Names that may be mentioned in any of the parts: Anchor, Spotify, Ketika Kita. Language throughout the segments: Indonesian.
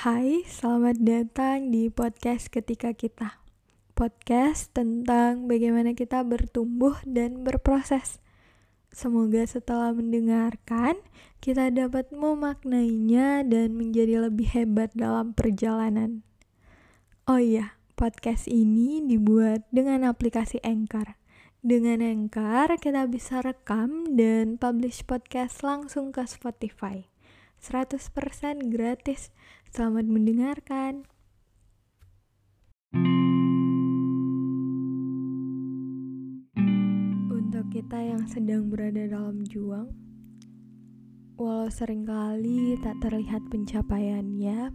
Hai, selamat datang di podcast Ketika Kita. Podcast tentang bagaimana kita bertumbuh dan berproses. Semoga setelah mendengarkan, kita dapat memaknainya dan menjadi lebih hebat dalam perjalanan. Oh iya, podcast ini dibuat dengan aplikasi Anchor. Dengan Anchor, kita bisa rekam dan publish podcast langsung ke Spotify. 100% gratis. Selamat mendengarkan. Untuk kita yang sedang berada dalam juang, walau seringkali tak terlihat pencapaiannya,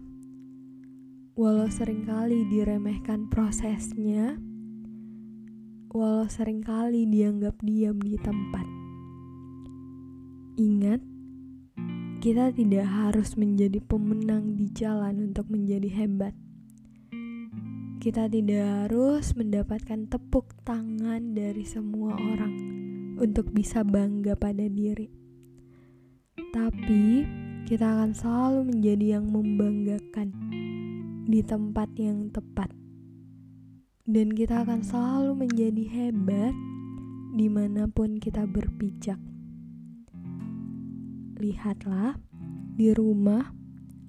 walau seringkali diremehkan prosesnya, walau seringkali dianggap diam di tempat, ingat, kita tidak harus menjadi pemenang di jalan untuk menjadi hebat. Kita tidak harus mendapatkan tepuk tangan dari semua orang untuk bisa bangga pada diri. Tapi, kita akan selalu menjadi yang membanggakan di tempat yang tepat. Dan kita akan selalu menjadi hebat dimanapun kita berpijak. Lihatlah, di rumah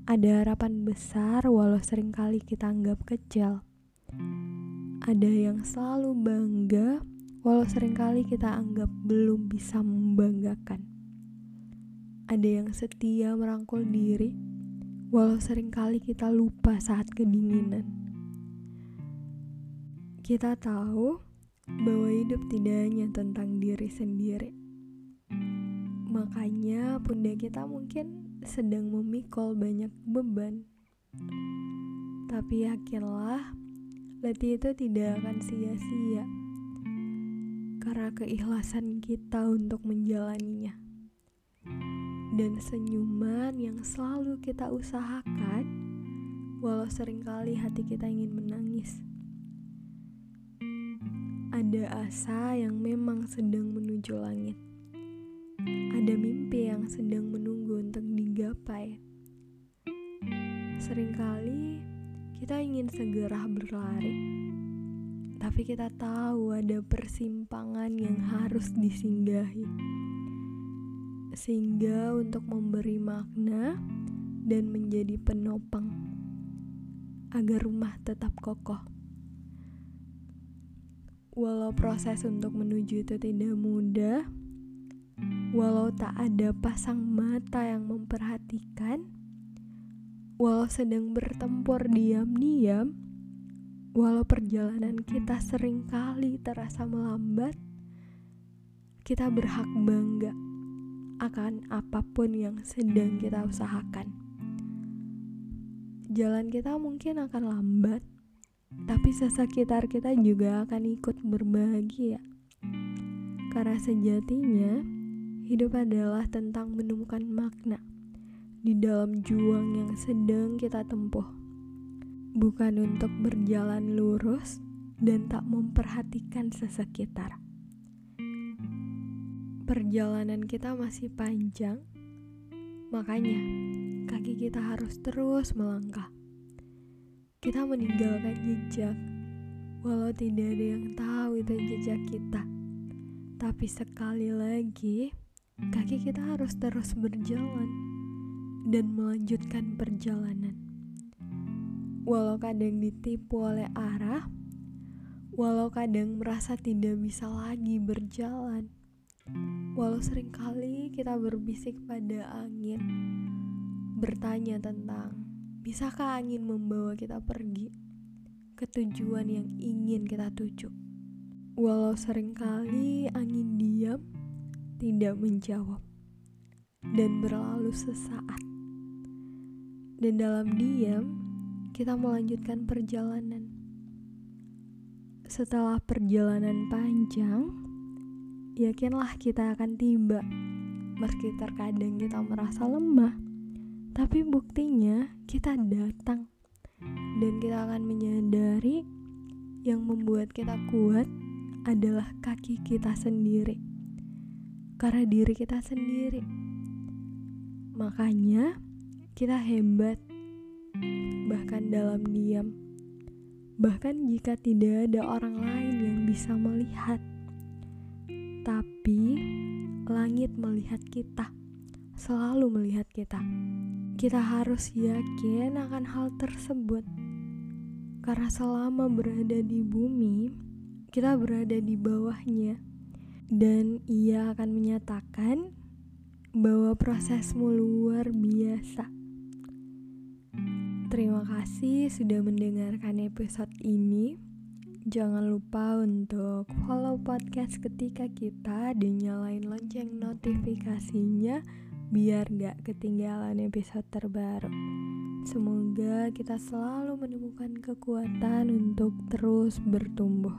ada harapan besar walau seringkali kita anggap kecil. Ada yang selalu bangga walau seringkali kita anggap belum bisa membanggakan. Ada yang setia merangkul diri walau seringkali kita lupa saat kedinginan. Kita tahu bahwa hidup tidak hanya tentang diri sendiri. Makanya pundak kita mungkin sedang memikul banyak beban. Tapi yakinlah, letih itu tidak akan sia-sia karena keikhlasan kita untuk menjalaninya. Dan senyuman yang selalu kita usahakan walau seringkali hati kita ingin menangis. Ada asa yang memang sedang menuju langit. Ada mimpi yang sedang menunggu untuk digapai. Seringkali kita ingin segera berlari, tapi kita tahu ada persimpangan yang harus disinggahi. Sehingga untuk memberi makna dan menjadi penopang agar rumah tetap kokoh. Walau proses untuk menuju itu tidak mudah, walau tak ada pasang mata yang memperhatikan, walau sedang bertempur diam-diam, walau perjalanan kita seringkali terasa melambat, kita berhak bangga akan apapun yang sedang kita usahakan. Jalan kita mungkin akan lambat, tapi sekitar kita juga akan ikut berbahagia. Karena sejatinya, hidup adalah tentang menemukan makna di dalam juang yang sedang kita tempuh. Bukan untuk berjalan lurus dan tak memperhatikan sesekitar. Perjalanan kita masih panjang, makanya kaki kita harus terus melangkah. Kita meninggalkan jejak, walau tidak ada yang tahu itu jejak kita. Tapi sekali lagi, kaki kita harus terus berjalan dan melanjutkan perjalanan. Walau kadang ditipu oleh arah, walau kadang merasa tidak bisa lagi berjalan, walau seringkali kita berbisik pada angin, bertanya tentang, bisakah angin membawa kita pergi ke tujuan yang ingin kita tuju. Walau seringkali angin diam, tidak menjawab dan berlalu sesaat. Dan dalam diam, kita melanjutkan perjalanan. Setelah perjalanan panjang, yakinlah kita akan tiba. Meski terkadang kita merasa lemah, tapi buktinya kita datang. Dan kita akan menyadari yang membuat kita kuat adalah kaki kita sendiri. Karena diri kita sendiri. Makanya kita hebat. bahkan dalam diam, bahkan jika tidak ada orang lain yang bisa melihat. Tapi langit melihat kita, selalu melihat kita. Kita harus yakin akan hal tersebut, karena selama berada di bumi, kita berada di bawahnya, dan ia akan menyatakan bahwa prosesmu luar biasa. Terima kasih sudah mendengarkan episode ini. Jangan lupa untuk follow podcast Ketika Kita dan nyalain lonceng notifikasinya biar gak ketinggalan episode terbaru. Semoga kita selalu menemukan kekuatan untuk terus bertumbuh.